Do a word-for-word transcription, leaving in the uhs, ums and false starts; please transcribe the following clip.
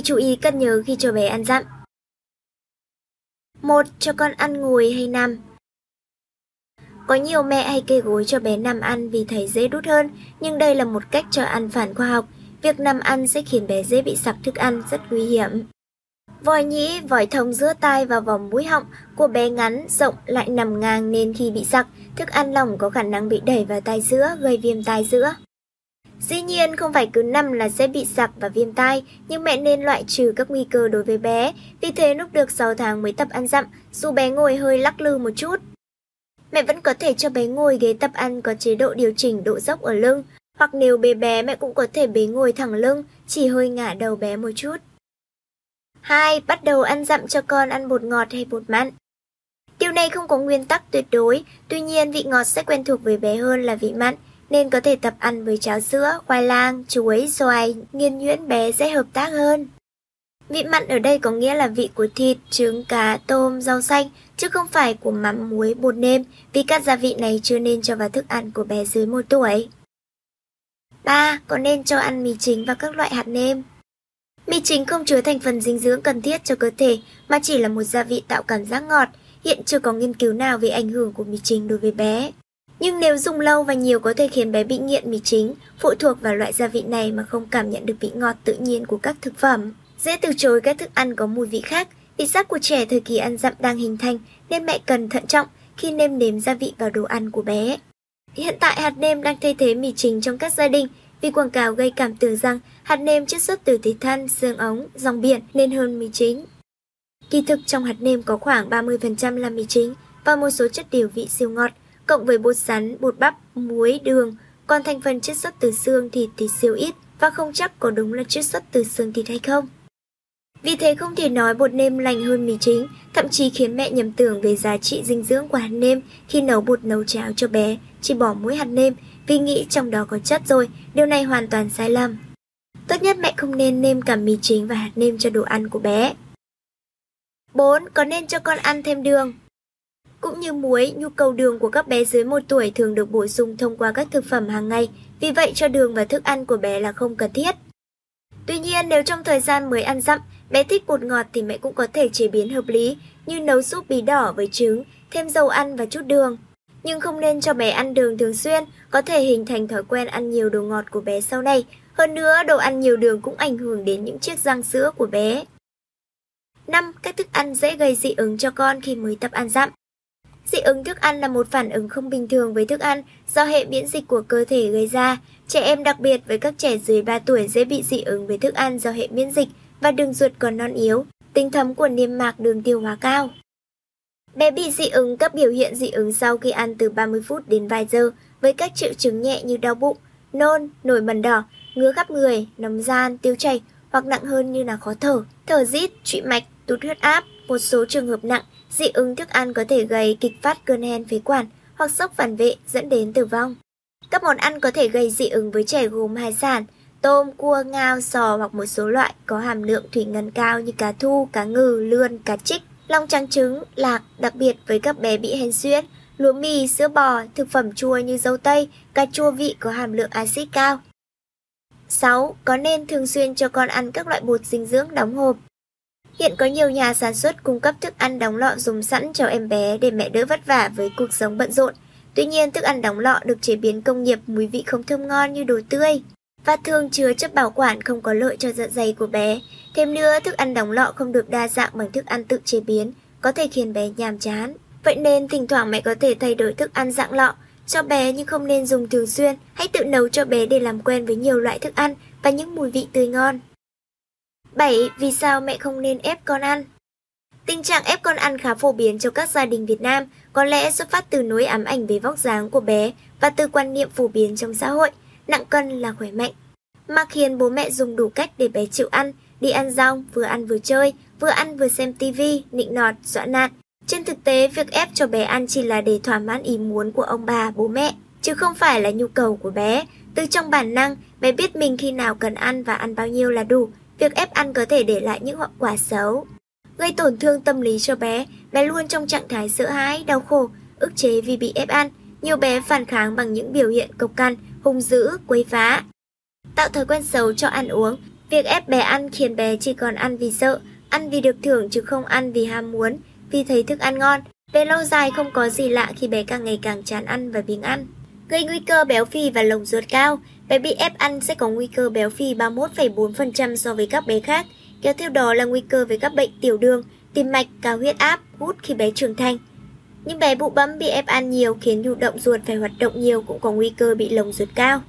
Hãy chú ý cất nhớ khi cho bé ăn dặm. một. Cho con ăn ngồi hay nằm. Có nhiều mẹ hay kê gối cho bé nằm ăn vì thấy dễ đút hơn, nhưng đây là một cách cho ăn phản khoa học. Việc nằm ăn sẽ khiến bé dễ bị sặc thức ăn, rất nguy hiểm. Vòi nhĩ, vòi thông giữa tai và vòng mũi họng của bé ngắn, rộng lại nằm ngang nên khi bị sặc, thức ăn lỏng có khả năng bị đẩy vào tai giữa, gây viêm tai giữa. Dĩ nhiên không phải cứ nằm là sẽ bị sặc và viêm tai, nhưng mẹ nên loại trừ các nguy cơ đối với bé, vì thế lúc được sáu tháng mới tập ăn dặm, dù bé ngồi hơi lắc lư một chút. Mẹ vẫn có thể cho bé ngồi ghế tập ăn có chế độ điều chỉnh độ dốc ở lưng, hoặc nếu bé bé mẹ cũng có thể bế ngồi thẳng lưng, chỉ hơi ngả đầu bé một chút. hai. Bắt đầu ăn dặm cho con ăn bột ngọt hay bột mặn. Điều này không có nguyên tắc tuyệt đối, tuy nhiên vị ngọt sẽ quen thuộc với bé hơn là vị mặn, nên có thể tập ăn với cháo sữa, khoai lang, chuối, xoài, nghiền nhuyễn bé sẽ hợp tác hơn. Vị mặn ở đây có nghĩa là vị của thịt, trứng, cá, tôm, rau xanh, chứ không phải của mắm, muối, bột nêm, vì các gia vị này chưa nên cho vào thức ăn của bé dưới một tuổi. ba. Có nên cho ăn mì chính và các loại hạt nêm. Mì chính không chứa thành phần dinh dưỡng cần thiết cho cơ thể, mà chỉ là một gia vị tạo cảm giác ngọt. Hiện chưa có nghiên cứu nào về ảnh hưởng của mì chính đối với bé. Nhưng nếu dùng lâu và nhiều có thể khiến bé bị nghiện mì chính, phụ thuộc vào loại gia vị này mà không cảm nhận được vị ngọt tự nhiên của các thực phẩm. Dễ từ chối các thức ăn có mùi vị khác, vị giác của trẻ thời kỳ ăn dặm đang hình thành nên mẹ cần thận trọng khi nêm nếm gia vị vào đồ ăn của bé. Hiện tại hạt nêm đang thay thế mì chính trong các gia đình vì quảng cáo gây cảm tưởng rằng hạt nêm chiết xuất từ thịt than, xương ống, rong biển nên hơn mì chính. Kỳ thực trong hạt nêm có khoảng ba mươi phần trăm là mì chính và một số chất điều vị siêu ngọt, cộng với bột sắn, bột bắp, muối, đường, còn thành phần chiết xuất từ xương thịt thì siêu ít và không chắc có đúng là chiết xuất từ xương thịt hay không. Vì thế không thể nói bột nêm lành hơn mì chính, thậm chí khiến mẹ nhầm tưởng về giá trị dinh dưỡng của hạt nêm khi nấu bột nấu cháo cho bé, chỉ bỏ mỗi hạt nêm vì nghĩ trong đó có chất rồi, điều này hoàn toàn sai lầm. Tốt nhất mẹ không nên nêm cả mì chính và hạt nêm cho đồ ăn của bé. bốn. Có nên cho con ăn thêm đường. Cũng như muối, nhu cầu đường của các bé dưới một tuổi thường được bổ sung thông qua các thực phẩm hàng ngày, vì vậy cho đường vào thức ăn của bé là không cần thiết. Tuy nhiên, nếu trong thời gian mới ăn dặm, bé thích bột ngọt thì mẹ cũng có thể chế biến hợp lý, như nấu súp bí đỏ với trứng, thêm dầu ăn và chút đường. Nhưng không nên cho bé ăn đường thường xuyên, có thể hình thành thói quen ăn nhiều đồ ngọt của bé sau này. Hơn nữa, đồ ăn nhiều đường cũng ảnh hưởng đến những chiếc răng sữa của bé. năm. Các thức ăn dễ gây dị ứng cho con khi mới tập ăn dặm. Dị ứng thức ăn là một phản ứng không bình thường với thức ăn do hệ miễn dịch của cơ thể gây ra. Trẻ em đặc biệt với các trẻ dưới ba tuổi dễ bị dị ứng với thức ăn do hệ miễn dịch và đường ruột còn non yếu, tính thấm của niêm mạc đường tiêu hóa cao. Bé bị dị ứng các biểu hiện dị ứng sau khi ăn từ ba mươi phút đến vài giờ với các triệu chứng nhẹ như đau bụng, nôn, nổi mẩn đỏ, ngứa khắp người, nóng ran, tiêu chảy hoặc nặng hơn như là khó thở, thở rít, trụy mạch, tụt huyết áp. Một số trường hợp nặng, dị ứng thức ăn có thể gây kịch phát cơn hen phế quản hoặc sốc phản vệ dẫn đến tử vong. Các món ăn có thể gây dị ứng với trẻ gồm hải sản, tôm, cua, ngao, sò hoặc một số loại có hàm lượng thủy ngân cao như cá thu, cá ngừ, lươn, cá trích, long trắng trứng, lạc, đặc biệt với các bé bị hen suyễn, lúa mì, sữa bò, thực phẩm chua như dâu tây, cà chua vị có hàm lượng axit cao. sáu. Có nên thường xuyên cho con ăn các loại bột dinh dưỡng đóng hộp. Hiện có nhiều nhà sản xuất cung cấp thức ăn đóng lọ dùng sẵn cho em bé để mẹ đỡ vất vả với cuộc sống bận rộn. Tuy nhiên, thức ăn đóng lọ được chế biến công nghiệp mùi vị không thơm ngon như đồ tươi và thường chứa chất bảo quản không có lợi cho dạ dày của bé. Thêm nữa, thức ăn đóng lọ không được đa dạng bằng thức ăn tự chế biến, có thể khiến bé nhàm chán. Vậy nên, thỉnh thoảng mẹ có thể thay đổi thức ăn dạng lọ cho bé nhưng không nên dùng thường xuyên. Hãy tự nấu cho bé để làm quen với nhiều loại thức ăn và những mùi vị tươi ngon. bảy. Vì sao mẹ không nên ép con ăn? Tình trạng ép con ăn khá phổ biến trong các gia đình Việt Nam, có lẽ xuất phát từ nỗi ám ảnh về vóc dáng của bé và từ quan niệm phổ biến trong xã hội, nặng cân là khỏe mạnh, mà khiến bố mẹ dùng đủ cách để bé chịu ăn, đi ăn rong, vừa ăn vừa chơi, vừa ăn vừa xem tivi, nịnh nọt, dọa nạt. Trên thực tế, việc ép cho bé ăn chỉ là để thỏa mãn ý muốn của ông bà, bố mẹ, chứ không phải là nhu cầu của bé. Từ trong bản năng, bé biết mình khi nào cần ăn và ăn bao nhiêu là đủ. Việc ép ăn có thể để lại những hậu quả xấu, gây tổn thương tâm lý cho bé, bé luôn trong trạng thái sợ hãi, đau khổ, ức chế vì bị ép ăn. Nhiều bé phản kháng bằng những biểu hiện cộc cằn, hung dữ, quấy phá, tạo thói quen xấu cho ăn uống, Việc ép bé ăn khiến bé chỉ còn ăn vì sợ, ăn vì được thưởng chứ không ăn vì ham muốn, vì thấy thức ăn ngon. Về lâu dài không có gì lạ khi bé càng ngày càng chán ăn và biếng ăn. Gây nguy cơ béo phì và lồng ruột cao, bé bị ép ăn sẽ có nguy cơ béo phì ba mươi mốt phẩy bốn phần trăm so với các bé khác. Kéo theo đó là nguy cơ về các bệnh tiểu đường, tim mạch, cao huyết áp, gút khi bé trưởng thành. Những bé bụ bẫm bị ép ăn nhiều khiến nhu động ruột phải hoạt động nhiều cũng có nguy cơ bị lồng ruột cao.